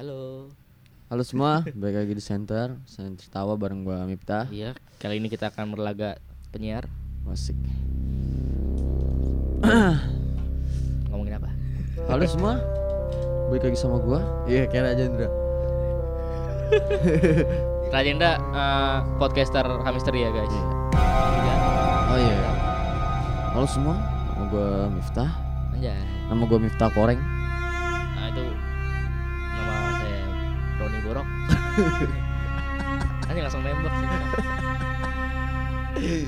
Halo. Halo semua, balik lagi di Center Tawa bareng gua Miftah. Iya, kali ini kita akan berlaga penyiar. Asik. Ngomongin apa? Halo semua, balik lagi sama gua. Iya, kayak Rajendra. Rajendra podcaster hamster ya guys. Oh iya. Halo semua, nama gua Miftah. Anjay. Nama gua Miftah Koreng. Nah, itu nama saya Ronnie Borok. Anjing langsung nembak sih.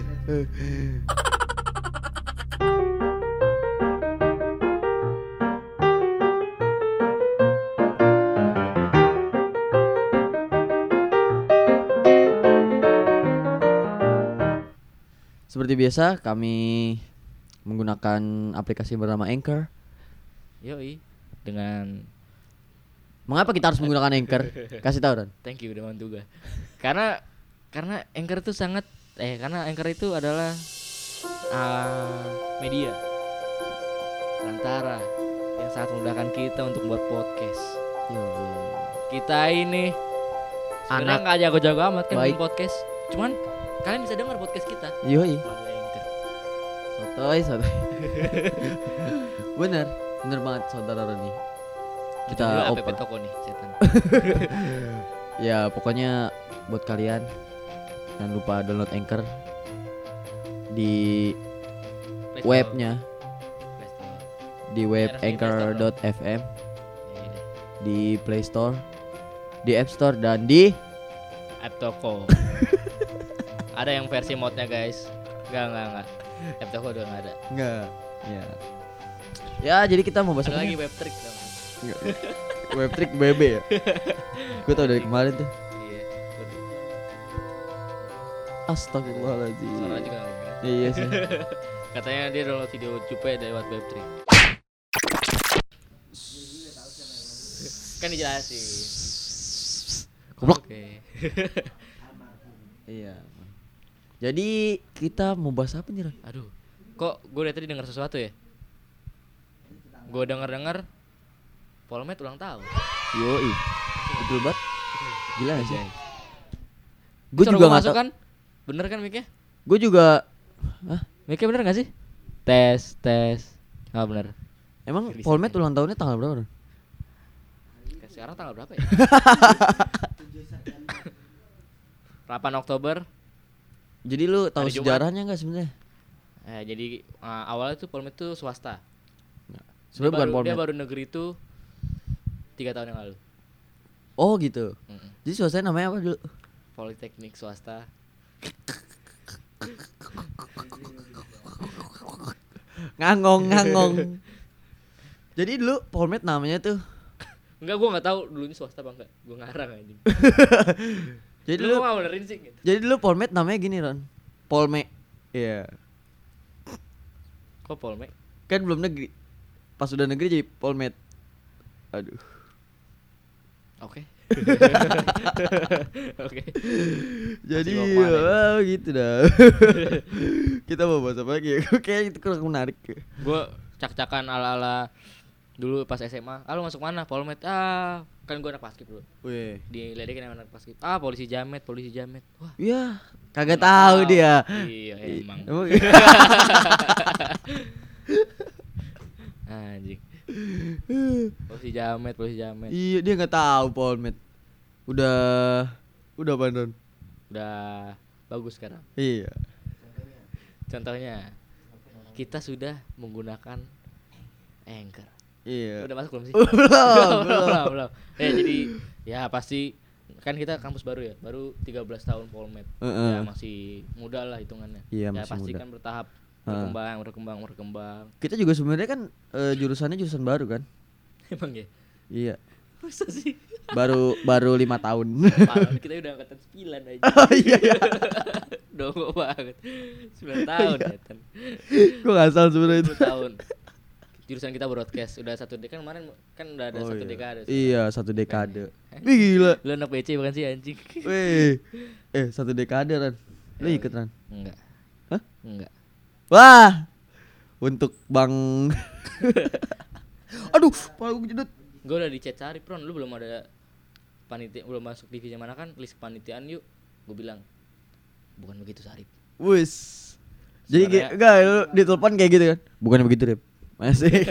Seperti biasa kami menggunakan aplikasi bernama Anchor. Yoi. Dengan mengapa kita harus menggunakan Anchor? Kasih tahu, Ron. Thank you udah bantu gua. Karena Anchor itu karena Anchor itu adalah media antara yang sangat memudahkan kita untuk buat podcast. Kita ini sebenarnya nggak jago-jago amat kan bikin podcast. Cuman kalian bisa dengar podcast kita. Yoi. Sotoy. Bener banget saudara Roni. Kita open toko nih setan. Ya pokoknya buat kalian jangan lupa download Anchor di webnya, di web anchor.fm, di Play Store, di App Store, dan di App Toko. Ada yang versi modnya guys. Enggak. App Toko udah enggak ada. Enggak. Ya. Ya jadi kita mau bahas ada lagi web trick dong. Web trick BB ya. Gue tau dari kemarin tuh. Iya. Astagfirullahaladzim. Suara juga enggak. Iya sih. Katanya dia download video Jupe dari web trick. Kan dijelasin. Goblok. Oke. Iya. Jadi kita mau bahas apa nih, Ron? Aduh. Kok gue tadi dengar sesuatu ya? Gue dengar-dengar Polmet ulang tahun. Yoi. Betul banget. Gila sih. Gue juga enggak tahu kan. Bener kan mic-nya? Gue juga. Hah? Mic-nya bener enggak sih? Tes. Ah bener. Emang Polmet ulang tahunnya tanggal berapa? Sekarang tanggal berapa ya? 8 Oktober. Jadi lu tahu sejarahnya enggak sebenarnya? Jadi awalnya tuh Polmet tuh swasta. Sebenarnya bukan Polmet. Dia baru negeri itu 3 tahun yang lalu. Oh gitu. Jadi swasta namanya apa dulu? Politeknik swasta. ngangong. Jadi dulu Polmet namanya tuh. Enggak, gua enggak tahu dulunya swasta apa enggak. Gua ngarang anjing. Jadi dulu mau benerin sih gitu. Jadi dulu Polmet namanya gini, Ron. Polmet. Iya. Yeah. Kok Polmet? Kan belum negeri. Pas udah negeri jadi Polmet. Aduh. Oke. Oke. Jadi gitu dah. Kita mau bahas apa lagi? Kayaknya itu kurang menarik. Gua cak-cakan ala-ala dulu pas SMA. Ah lu masuk mana? Polmet. Ah, kan gua anak paskib dulu. Wih. Diledekin sama anak paskib. Ah, polisi jamet. Wah. Iya, kagak tahu dia. Iya, emang. Anjing. Polisi jamet. Iya, dia enggak tahu Polmet. Udah bandon. Udah bagus sekarang. Iya. Contohnya kita sudah menggunakan Anchor. Iya. Udah masuk belum sih? Belum. Jadi ya pasti kan kita kampus baru ya, baru 13 tahun Polmet. Ya masih muda lah hitungannya. Iya, ya pasti muda. Kan bertahap. berkembang. Kita juga sebenarnya kan jurusannya jurusan baru kan? Emang ya? Iya. Masa sih? Baru 5 tahun. Kita udah angkatan 9 aja. Oh iya. Dongo banget. 9 tahun ya. Gua enggak salah sebenarnya itu. 9 tahun. Jurusan kita broadcast udah 1 dekade kemarin kan udah ada 1 dekade. Iya, 1 dekade. Wih gila. Lu anak BC bukan sih anjing? Wih. 1 dekade Ran. Lu ikut Ran? Enggak. Hah? Enggak. Wah, untuk bang, aduh, palu gue jedut. Gue udah di chat Sarip, Ron, lu belum ada panitia, belum masuk divisi mana kan, list kepanitiaan yuk. Gue bilang, bukan begitu Sarip. Wis. Jadi enggak, lu ditelepon kayak gitu kan? Bukan begitu Rip. Masih.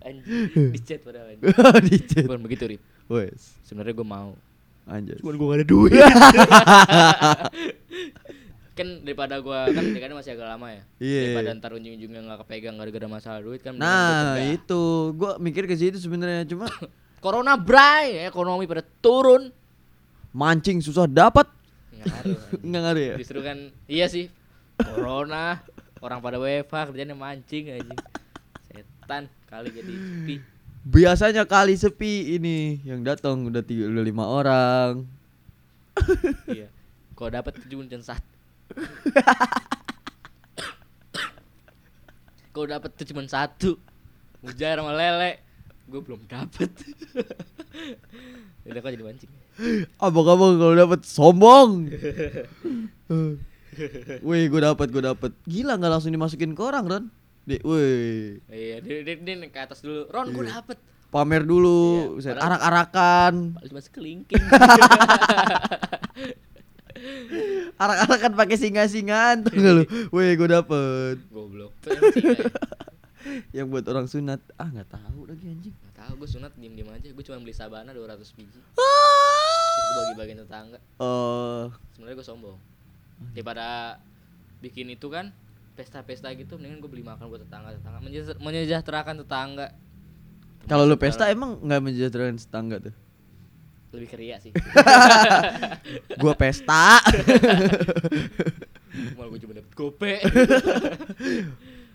Anjir, di chat padahal. Di chat. Bukan begitu Rip. Wis. Sebenarnya gue mau. Anjir. Cuman gue gak ada duit. Kan daripada gue kan dekatnya masih agak lama ya. Yeah. Daripada ntar ujung-ujungnya gak kepegang gara-gara masalah duit kan. Nah itu gue mikir ke situ sebenarnya, cuma corona bray, ekonomi pada turun. Mancing susah dapat. Enggak ngaruh ya. Justru kan iya sih. Corona, orang pada WFH kerjanya mancing aja. Setan kali jadi sepi. Biasanya kali sepi ini yang datang udah 3 udah 5 orang. Iya. Kok dapat 7 dan 1. Kok dapat tuh cuma 1. Ujar sama lele. Gue belum dapat. Udah kok jadi mancing. Abang-abang kalau dapat sombong. Wih, gue dapat. Gila nggak langsung dimasukin ke orang Ron. Wih. Iya, dia ke atas dulu. Ron, gue dapat. Pamer dulu. Iya, arak-arakan. Cuma sekelingking. Arak-arakan pakai singa-singaan tuh nggak lu. Wih, gue dapat. Goblok. Yang buat orang sunat. Ah, nggak tahu lagi anjing. Nggak tahu, gue sunat diem-diem aja. Gue cuma beli sabana 200 biji. Terus bagi-bagi tetangga. Sebenarnya gue sombong. Daripada bikin itu kan pesta-pesta gitu, mendingan gue beli makan buat tetangga. Menyejahterakan tetangga. Kalau lu pesta emang nggak menyejahterakan tetangga tuh? Lebih keria sih. Gue pesta. Malah gue cuma dapet gope.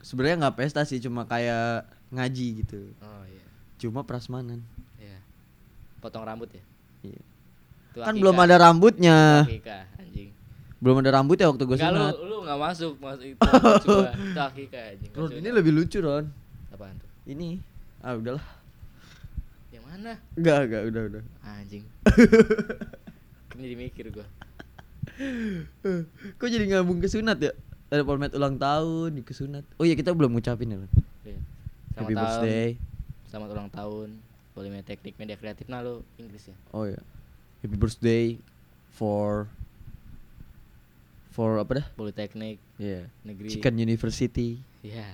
Sebenarnya nggak pesta sih, cuma kayak ngaji gitu. Oh iya. Cuma prasmanan. Iya. Potong rambut ya. Iya. Kan belum ada rambutnya. Akikah, anjing. Belum ada rambutnya waktu gue sunat. Kalau lu nggak masuk itu akikah anjing. Ron, ini lebih lucu Ron. Apaan tuh? Ini. Ah udahlah. Yang mana? Enggak, udah. Anjing. Ini mikir gue. Kok jadi ngambung ke sunat ya? Ada Polmet ulang tahun, di kesunat. Oh iya, kita belum ngucapin ya. Iya. Selamat Happy birthday. Selamat ulang tahun Politeknik Teknik Media Kreatif. Nah lu Inggris ya. Oh iya. Happy birthday for apa dah? Politeknik. Iya. Yeah. Negeri. Chicken University. Iya. Yeah.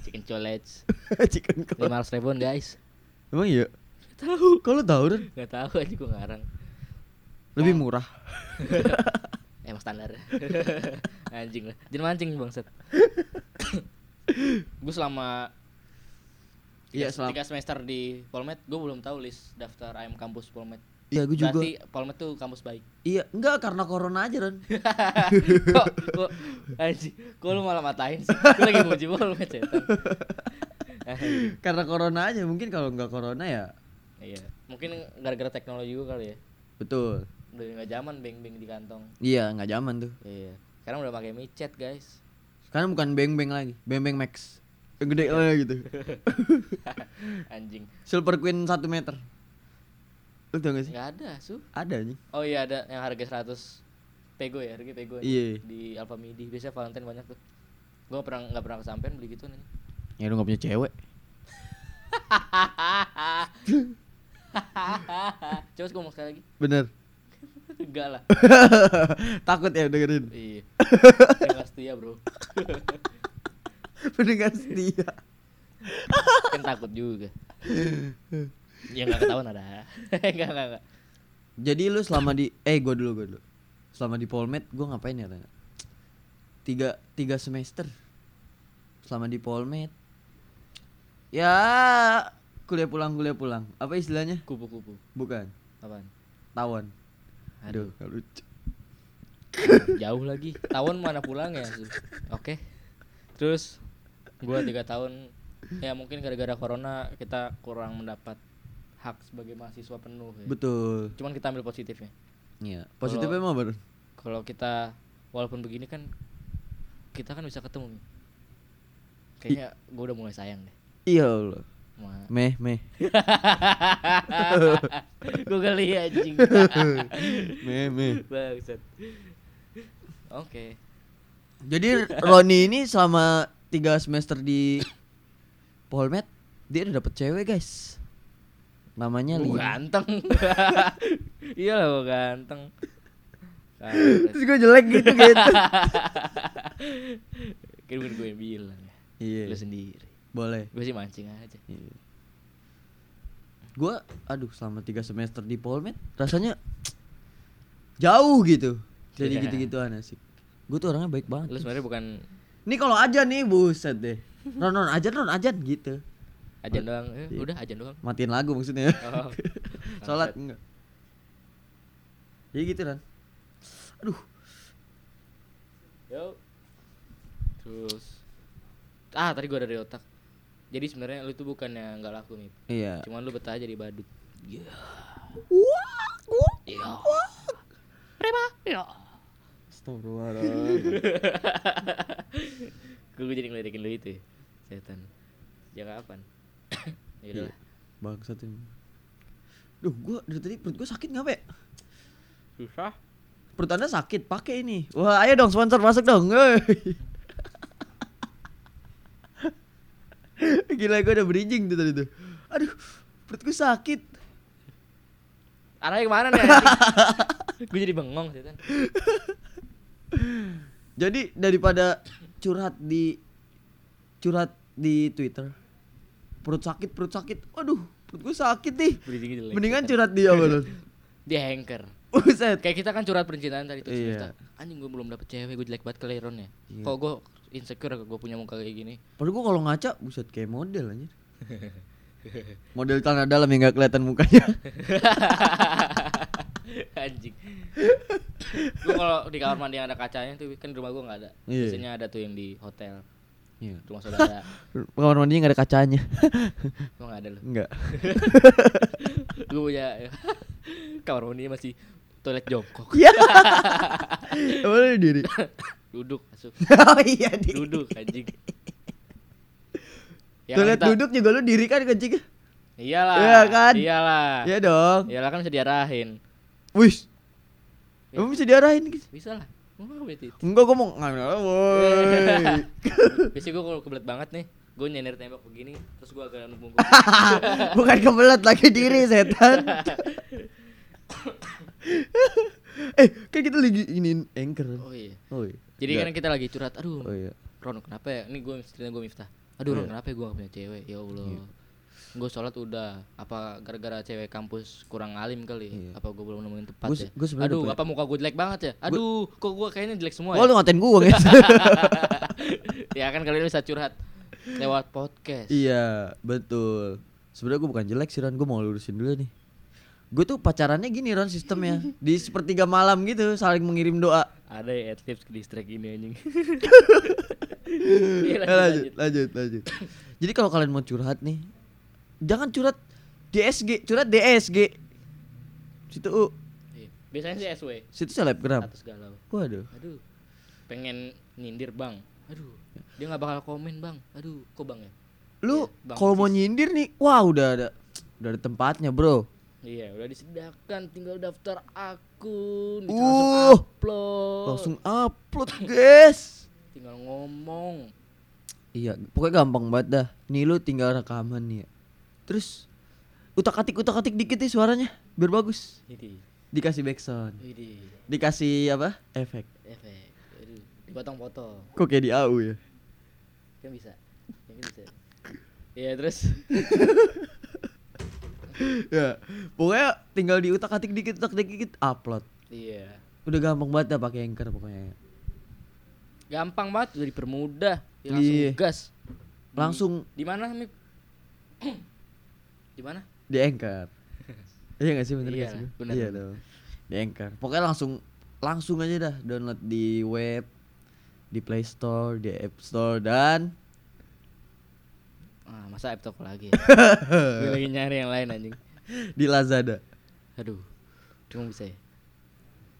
Chicken College. Chicken College. 500.000 guys. Emang iya? Tahu. Kalau tahu kan? Enggak tahu aja gua ngarang. Lebih murah. Emang standar. Anjing lah. Jangan mancing bangsat. Gue selama ya, tiga semester di Polmet, gue belum tahu list daftar IM kampus Polmet. Iya, gue juga. Berarti Polmet tuh kampus baik. Iya, enggak karena corona aja, Ron. Kok anjing, kok lu malah matain sih? Gue lagi muji Polmet setan. Karena corona aja, mungkin kalau enggak corona ya. Iya. Mungkin gara-gara teknologi gue kali ya. Betul. Udah enggak zaman beng-beng di kantong. Iya, enggak zaman tuh. Iya. Sekarang udah pakai micet, guys. Sekarang bukan beng-beng lagi, beng-beng max. Yang gede lah gitu. Anjing. Silver Queen 1 meter. Lu tau gak sih? Enggak ada, Su. Ada anjing. Oh iya, ada yang harga 100 pego ya, harga pego yeah. Di Alfamidi. Biasanya Valentine banyak tuh. Gua enggak pernah kesampean beli gitu anjing. Ya lu enggak punya cewek. Coba ngomong sekali lagi. Bener. Enggak lah. Takut ya dengerin. Iya. Pendengar setia, bro. Pendengar setia. Kan takut juga. Ya enggak ketahuan ada. Enggak. Jadi lu selama di gua dulu. Selama di Polmet gua ngapain ya, Tanya? 3 semester. Selama di Polmet. Ya, kuliah pulang. Apa istilahnya? Kupu-kupu. Bukan. Apaan? Tawon. Aduh, gak lucu. Jauh lagi. Tahun mana pulang ya? Oke. Terus gua 3 tahun ya mungkin gara-gara corona kita kurang mendapat hak sebagai mahasiswa penuh ya. Betul. Cuman kita ambil positifnya. Iya, positifnya mah baru. Kalau kita walaupun begini kan kita kan bisa ketemu. Kayaknya gua udah mulai sayang deh. Iya Allah. Meh. Gue geli anjing. Meh. Bangsat. Oke. Jadi Ronnie ini selama 3 semester di Polmet dia udah dapet cewek, guys. Namanya Li. Ganteng. Iya lah gue ganteng. Terus gue jelek gitu gitu. Kira gue yang bilang ya. Iya. Lu sendiri. Boleh. Gue sih mancing aja. Iya. Gue aduh selama 3 semester di Polmet rasanya jauh gitu. Jadi yeah. Gitu-gituan asik. Gue tuh orangnya baik banget. Lu sebenarnya bukan. Nih kalau ajan nih buset deh. Ron ajan gitu. Ajan doang. Iya. Udah ajan doang. Matiin lagu maksudnya. Oh. Salat enggak. Ya gitu kan. Aduh. Yo. Terus. Ah, tadi gua ada di otak. Jadi sebenarnya lu tuh bukan yang enggak laku nih. Iya. Cuman lu betah jadi badut. Iya. Wah. Iya. Prema. Iya. Astagfirullahaladzim. Gue jadi ngeliatin lu itu. Setan. Jangan apaan. Iya. Bangsat ini. Duh, gua dari tadi perut gua sakit ngapa ya? Susah. Perut Anda sakit, pakai ini. Wah, ayo dong sponsor masuk dong. Gila, gue udah bridging tuh tadi tuh. Aduh, perut gue sakit. Arahnya kemana nih? Gue jadi bengong setan. Jadi daripada curhat di Twitter. Perut sakit. Waduh, perut gue sakit nih. Mendingan curhat di apa lu? Di Anchor. Buset. Kayak kita kan curhat percintaan tadi tuh cerita. Yeah. Anjing gue belum dapet cewek, gue jelek banget kelironnya. Yeah. Kok gue insecure gue punya muka kayak gini. Padahal gue kalau ngaca buset kayak model anjir. Model tanah dalam yang enggak kelihatan mukanya. Anjing. Gue kalau di kamar mandi yang ada kacanya tuh kan di rumah gue enggak ada. Yeah. Biasanya ada tuh yang di hotel. Iya. Yeah. Rumah saudara. Kamar mandinya enggak ada kacanya. Emang enggak ada lu? Enggak. Gue punya kamar mandinya masih toilet jongkok. Iya. Boleh diri. Duduk masuk. Oh iya, diri. Duduk anjing. Toilet duduk juga lu diri kan kencing. Iyalah. Iya kan? Iyalah. Iya dong. Iyalah kan bisa diarahin. Wis. Ya. Emang bisa diarahin? Bisa lah. Enggak gua mau ngambil. Woi. Biasanya gua kalau kebelet banget nih, gua nyender tembok begini, terus gua agak nunggu. Bukan kebelet lagi diri setan. Kan kita lagi ini Anchor. Oh iya. Oh iya. Jadi kan kita lagi curhat. Aduh. Oh iya. Ron kenapa ya? Ini gue cerita gue Miftah. Aduh Ron kenapa ya gue gak punya cewek? Ya Allah. Iya. Gue sholat udah. Apa gara-gara cewek kampus kurang alim kali? Iya. Apa gue belum nemuin tempat ya? Aduh apa muka gue jelek banget ya? Aduh kok gue kayaknya jelek semua ya? Oh lu ngatain gue guys. Ya kan kalian bisa curhat lewat podcast. Iya betul. Sebenarnya gue bukan jelek sih Ron. Gue mau lurusin dulu nih. Gue tuh pacarannya gini Ron sistemnya. Di sepertiga malam gitu saling mengirim doa. Ada ya tips di strike ini anjing. lanjut. Jadi kalau kalian mau curhat nih, jangan curhat DSG, curhat DSG. Situ U. Biasanya sih SW. Situ selebgram. Waduh. Pengen nyindir Bang. Aduh. Dia enggak bakal komen Bang. Aduh, kok Bang ya? Lu ya, kalau mau nyindir nih, wah udah ada tempatnya, Bro. Iya, udah disediakan, tinggal daftar akun, langsung upload, guys. Tinggal ngomong. Iya, pokoknya gampang banget dah. Nih lu tinggal rekaman nih. Ya. Terus utak-atik dikit nih suaranya, biar bagus. Jadi dikasih backsound. Jadi dikasih apa? Efek. Aduh, dipotong-potong. Kok kayak di AU ya? Kan bisa. Iya, terus ya, pokoknya tinggal di utak-atik dikit upload. Iya. Udah gampang banget dah pakai Anchor pokoknya. Gampang banget udah dipermudah, ya langsung gas. Langsung di mana, Mip? Di mana? Di Anchor. Iya enggak sih bener enggak sih? Bener. Iya dong. Di Anchor. Pokoknya langsung aja dah download di web, di Play Store, di App Store dan masa laptop lagi. Gue lagi nyari yang lain anjing. Di Lazada. Aduh. Cuma bisa ya.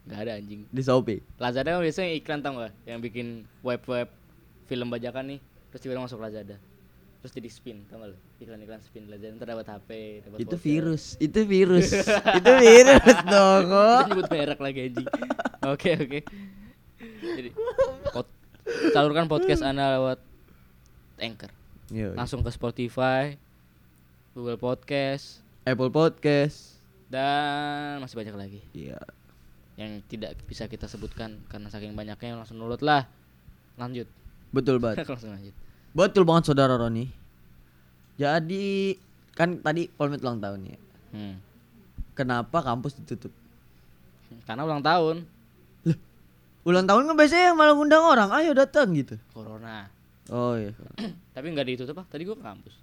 Enggak ada anjing. Di Shopee. Lazada kan biasanya iklan tau enggak? Yang bikin web-web film bajakan nih, terus tiba-tiba masuk Lazada. Terus jadi spin, tau enggak lu? Iklan-iklan spin Lazada entar dapat HP, dapat itu virus, itu virus. Itu virus dong. Kita nyebut merek lagi anjing. Oke. Jadi salurkan podcast Anda lewat Anchor. Yo, langsung ke Spotify, Google Podcast, Apple Podcast, Dan masih banyak lagi. Iya. Yang tidak bisa kita sebutkan karena saking banyaknya, langsung nulut lah. Lanjut. Betul banget. Langsung lanjut. Betul banget saudara Roni. Jadi kan tadi Polmet ulang tahun ya. Kenapa kampus ditutup? Karena ulang tahun. Loh, ulang tahun kan biasanya malah ngundang orang, ayo datang gitu. Corona. Oh iya. Tapi nggak ditutup pak. Tadi gua ke kampus.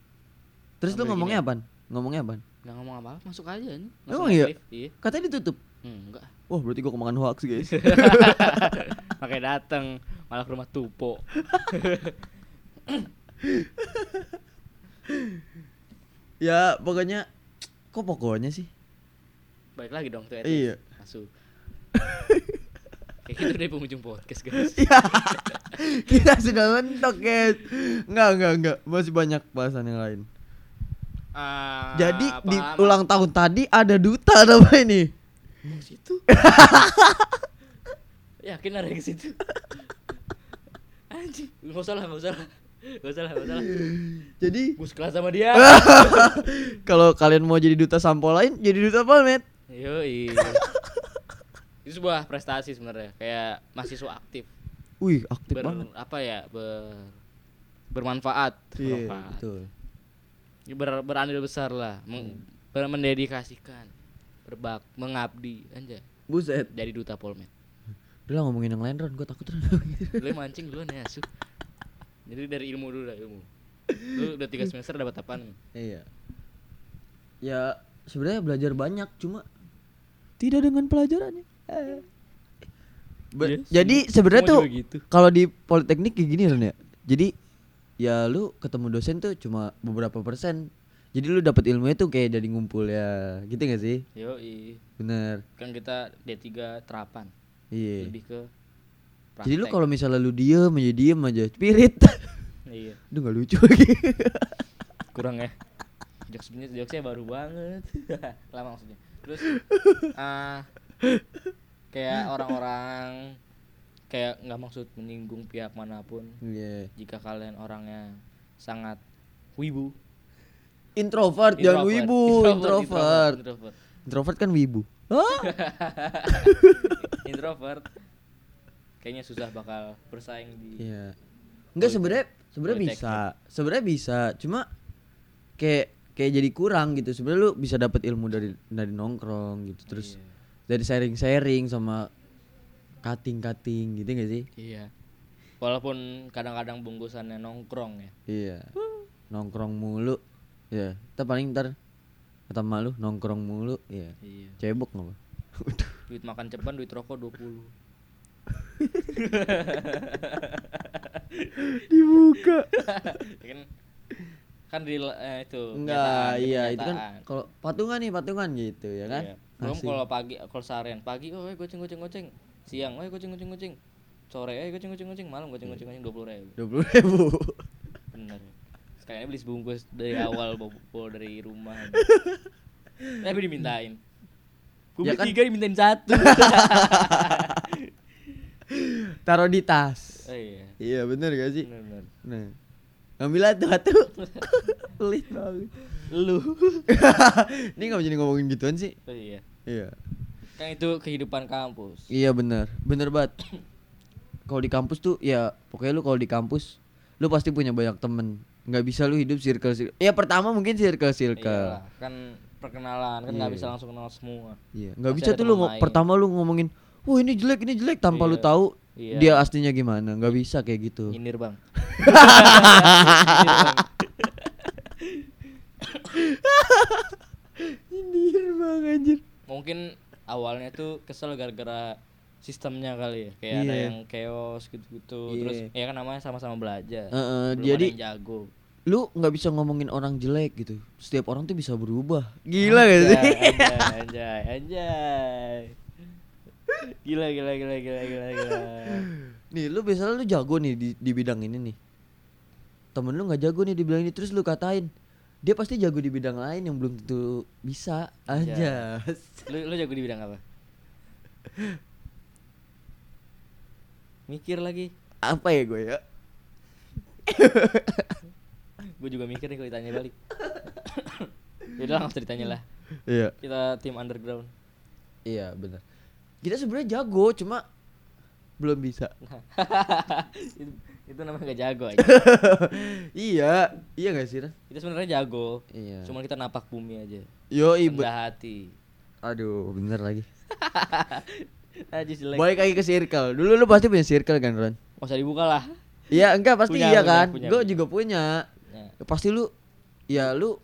Terus lu ngomongnya apaan? Nggak ngomong apa-apa, masuk aja nih. Emang iya? Katanya ditutup. Enggak. Wah berarti gua kemakan hoax guys. Pakai datang malah ke rumah Tupo. Ya pokoknya, kok pokoknya sih? Baik lagi dong tuh. Iya. Masuk. Kayak gitu deh pengunjung podcast guys. Kita sudah mentok guys. Enggak. Masih banyak bahasan yang lain. Jadi di ulang tahun tadi ada duta apa ini? Mau situ? Yakin ada ke situ? Anjing, enggak usah lah. Jadi gue sekelas sama dia. Kalau kalian mau jadi duta sampo lain, jadi duta Polmet. Yoi. Itu sebuah prestasi sebenarnya, kayak mahasiswa aktif. Wih, aktif banget. Apa ya? Bermanfaat. Iya, betul. Berandil besar lah, mendedikasikan, mengabdi aja. Buset, jadi duta Polmet. Udah ngomongin yang lain Ron, gue takut Ron. Lu mancing duluan ya, Su. Jadi dari ilmu dulu lah, ilmu. Lu udah 3 semester dapat apaan? Iya. Ya, sebenarnya belajar banyak cuma tidak dengan pelajarannya. Jadi sebenarnya tuh gitu. Kalau di Politeknik kayak gini Ron ya. Jadi ya lu ketemu dosen tuh cuma beberapa persen. Jadi lu dapat ilmunya tuh kayak dari ngumpul ya. Gitu enggak sih? Yoi. Bener. Kan kita D3 terapan. Iya. Lebih ke praktek. Jadi lu kalau misalnya lu diem aja. Spirit. Iya. Aduh enggak lucu lagi. Kurang ya. Jokes-nya baru banget. Lama maksudnya. Terus kayak orang-orang kayak nggak maksud menyinggung pihak manapun. Yeah. Jika kalian orangnya sangat wibu, introvert jangan wibu. Introvert kan wibu. Introvert kayaknya susah bakal bersaing di. Yeah. Enggak, sebenarnya bisa cuma kayak jadi kurang gitu. Sebenarnya lu bisa dapat ilmu dari nongkrong gitu, terus dari sharing sama kating-kating gitu enggak sih? Iya. Walaupun kadang-kadang bungkusannya nongkrong ya. Iya. Nongkrong mulu. Ya, kita paling ntar kata emak lu nongkrong mulu, ya. Iya. Cebok enggak, Bang? Duit makan ceban, duit rokok 20. Dibuka. kan di itu. Enggak, iya, itu kan kalau patungan gitu ya kan. Iya. Belum kalau pagi, kalau seharian. Pagi goceng. Siang, goceng. Sore, goceng. Malam goceng. 20.000. Bener. Kayaknya beli sebungkus dari awal bobo dari rumah. Tapi dimintain. Gue beli 3 dimintain 1. Taruh di tas. Oh, iya. Iya bener gak sih? Bener. Nah. Ngambil atu. Pelit banget. Lu. Ini enggak jadi ngomongin gituan sih. Oh, iya. Iya. Kan itu kehidupan kampus. Iya bener banget. Kalau di kampus tuh ya pokoknya lu kalau di kampus lu pasti punya banyak temen. Gak bisa lu hidup circle. Ya pertama mungkin circle. Iya kan perkenalan kan gak bisa langsung kenal semua. Iya. Gak bisa tuh lu pertama lu ngomongin, wah ini jelek tanpa lu tahu dia aslinya gimana. Gak bisa kayak gitu. Nyindir bang. Nyindir bang anjir. Mungkin awalnya tuh kesel gara-gara sistemnya kali ya, kayak ada yang chaos gitu-gitu. Terus ya kan namanya sama-sama belajar. Belum jadi ada yang jago. Lu enggak bisa ngomongin orang jelek gitu. Setiap orang tuh bisa berubah. Gila enggak sih? Anjay. Gila. Nih, lu biasanya lu jago nih di bidang ini nih. Temen lu enggak jago nih di bidang ini, terus lu katain dia pasti jago di bidang lain yang belum tentu bisa aja. Lu jago di bidang apa? Mikir lagi. Apa ya gue ya? Gue juga mikir nih kalau ditanya balik. Yaudah langsung ditanya lah. Iya. Kita tim underground. Iya, benar. Kita sebenarnya jago, cuma belum bisa. Itu namanya gak jago aja. Iya, iya gak sih, Ren? Kita sebenarnya jago. Iya. Cuma kita napak bumi aja. Yo, ibu. Rendah hati. Aduh, bener lagi. Balik lagi ke circle. Dulu lu pasti punya circle kan, Ron? Gak usah dibuka lah. Iya, enggak pasti punya, iya kan. Gue juga punya. Ya. Pasti lu, ya lu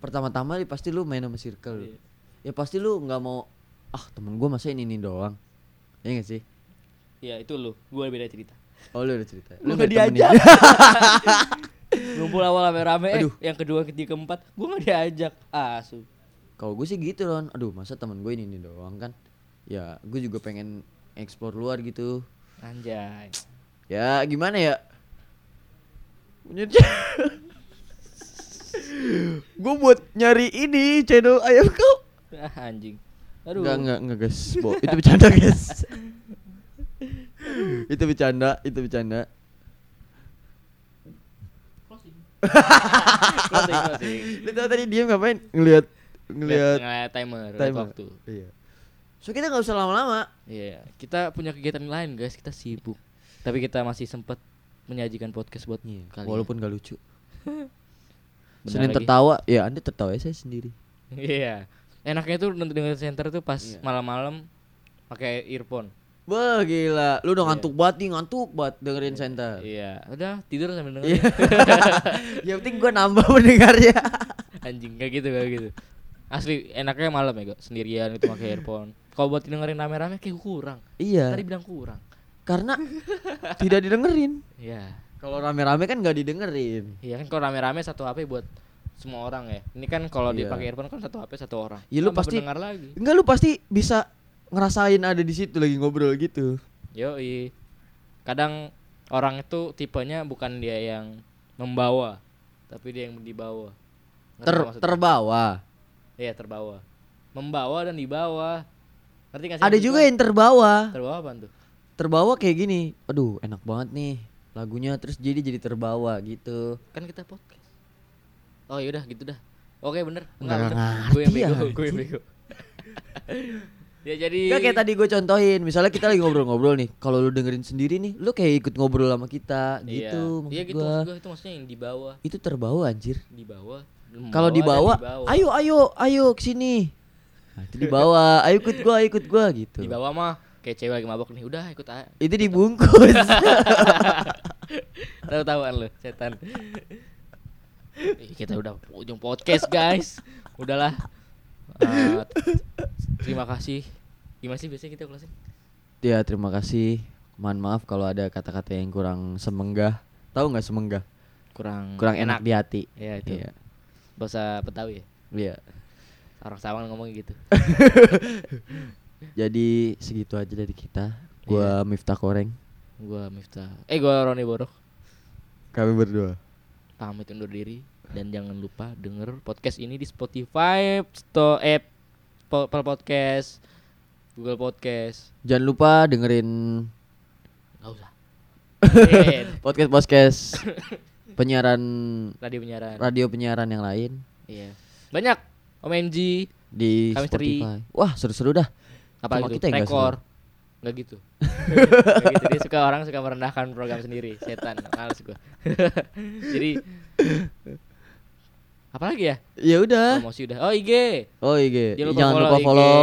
pertama-tama pasti lu main sama circle. Iya. Ya pasti lu nggak mau. Ah, temen gue masa ini doang. Iya nggak sih? Iya itu lu. Gue beda cerita. Oh lu udah cerita. Lu nggak diajak. Ngumpul awal rame-rame. Aduh. Yang kedua, ketiga, keempat, gue nggak diajak. Asu. Kalau gue sih gitu, Ron. Aduh, masa temen gue ini doang kan? Ya, gue juga pengen explore luar gitu. Anjay. Ya gimana ya? Gue buat nyari ini channel ayam kau. Ah, anjing. Aduh. Enggak guys. Itu bercanda guys. Itu bercanda. Closing. Lu tadi diam ngapain? Ngelihat timer. Waktu. Iya. So kita enggak usah lama-lama. Iya, kita punya kegiatan lain guys, kita sibuk. Tapi kita masih sempat menyajikan podcast buat kalian. Walaupun enggak lucu. Senin tertawa, ya Anda tertawa saya sendiri. Iya. Enaknya tuh dengerin center tuh pas malam-malam pakai earphone. Wah, gila. Lu udah ngantuk banget dengerin center. Iya, udah tidur sambil dengerin. Yang penting gua nambah mendengarnya. Anjing, kayak gitu. Asli enaknya malam ya, gua sendirian itu pakai earphone. Kalau buat dengerin rame-rame kayak kurang. Iya. Tadi bilang kurang. Karena tidak didengerin. Iya. Kalau rame-rame kan enggak didengerin. Iya kan, kalau rame-rame satu HP buat semua orang ya. Ini kan kalau dipakai earphone kan satu HP satu orang. Iya, lu pasti dengar lagi. Enggak, lu pasti bisa ngerasain ada di situ lagi ngobrol gitu. Yoi. Kadang orang itu tipenya bukan dia yang membawa, tapi dia yang dibawa. Terbawa. Iya, terbawa. Membawa dan dibawa. Ngerti enggak sih? Ada juga yang terbawa. Terbawa apaan tuh? Terbawa kayak gini. Aduh, enak banget nih lagunya, terus jadi terbawa gitu. Kan kita podcast. Oh yaudah gitu dah. Oke bener. Enggak. Gue yang bego. Ya jadi enggak kayak tadi gue contohin. Misalnya kita lagi ngobrol-ngobrol nih, kalau lu dengerin sendiri nih, lu kayak ikut ngobrol sama kita gitu. Iya gitu maksud gue, itu maksudnya yang dibawa. Itu terbawa anjir. Dibawa. Kalau dibawa, ayo kesini. Nah, itu dibawa. Ayo ikut gua gitu. Dibawa mah kayak cewek lagi mabok nih, udah ikut aja. Itu dibungkus. Tahu-tahuan lu, setan. Kita udah ujung podcast guys. Udahlah. Terima kasih. Gimana sih biasanya kita closing? Ya terima kasih. Mohon maaf kalau ada kata-kata yang kurang semenggah. Tahu nggak semenggah? Kurang enak di hati. Iya itu. Iya. Bahasa Betawi ya? Iya. Orang Sawang ngomong gitu. Jadi segitu aja dari kita. Gua Miftah Koreng. Gua Ronnie Borok. Kami berdua pamit undur diri. Dan jangan lupa denger podcast ini di Spotify, Apple Podcast, Google Podcast. Jangan lupa dengerin. Gak usah. Podcast penyiaran radio penyiaran yang lain. Iya. Banyak OMG di Kamisteri. Spotify. Wah, seru-seru dah. Apa cuma gitu? Rekor nggak gitu. Jadi suka orang suka merendahkan program sendiri, setan, males gue. Jadi apa lagi ya? Ya udah. Promosi udah. Oh IG. Jangan lupa follow.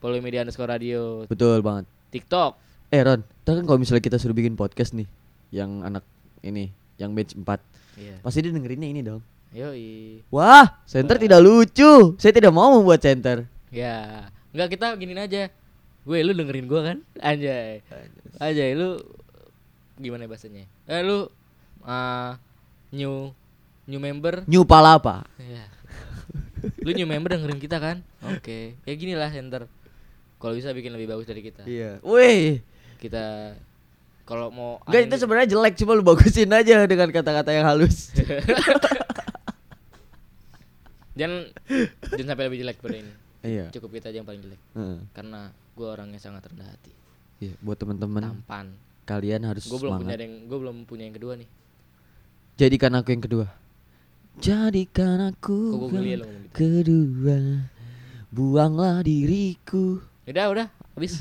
Polimedia_radio. Betul banget. TikTok. Ron, ntar kan kalau misalnya kita suruh bikin podcast nih, yang anak ini, yang batch 4, pasti dia dengerinnya ini dong. Yoi. Wah, center tidak lucu. Saya tidak mau membuat center. Ya. Enggak, kita giniin aja. Weh, lu dengerin gua kan? Anjay, lu gimana bahasanya? Lu new member, new palapa. Iya. Lu new member dengerin kita kan? Oke. Ya ginilah center. Kalau bisa bikin lebih bagus dari kita. Iya. Weh, kita kalau mau enggak, itu sebenarnya jelek, cuma lu bagusin aja dengan kata-kata yang halus. Jangan sampai lebih jelek dari ini. Iya. Cukup kita aja yang paling jelek. Karena gue orangnya sangat rendah hati. Iya, buat teman-teman tampan, kalian harus semangat. Gue belum punya yang kedua nih. Jadikan aku yang kedua. Jadikan aku kedua, buanglah diriku. Udah, habis.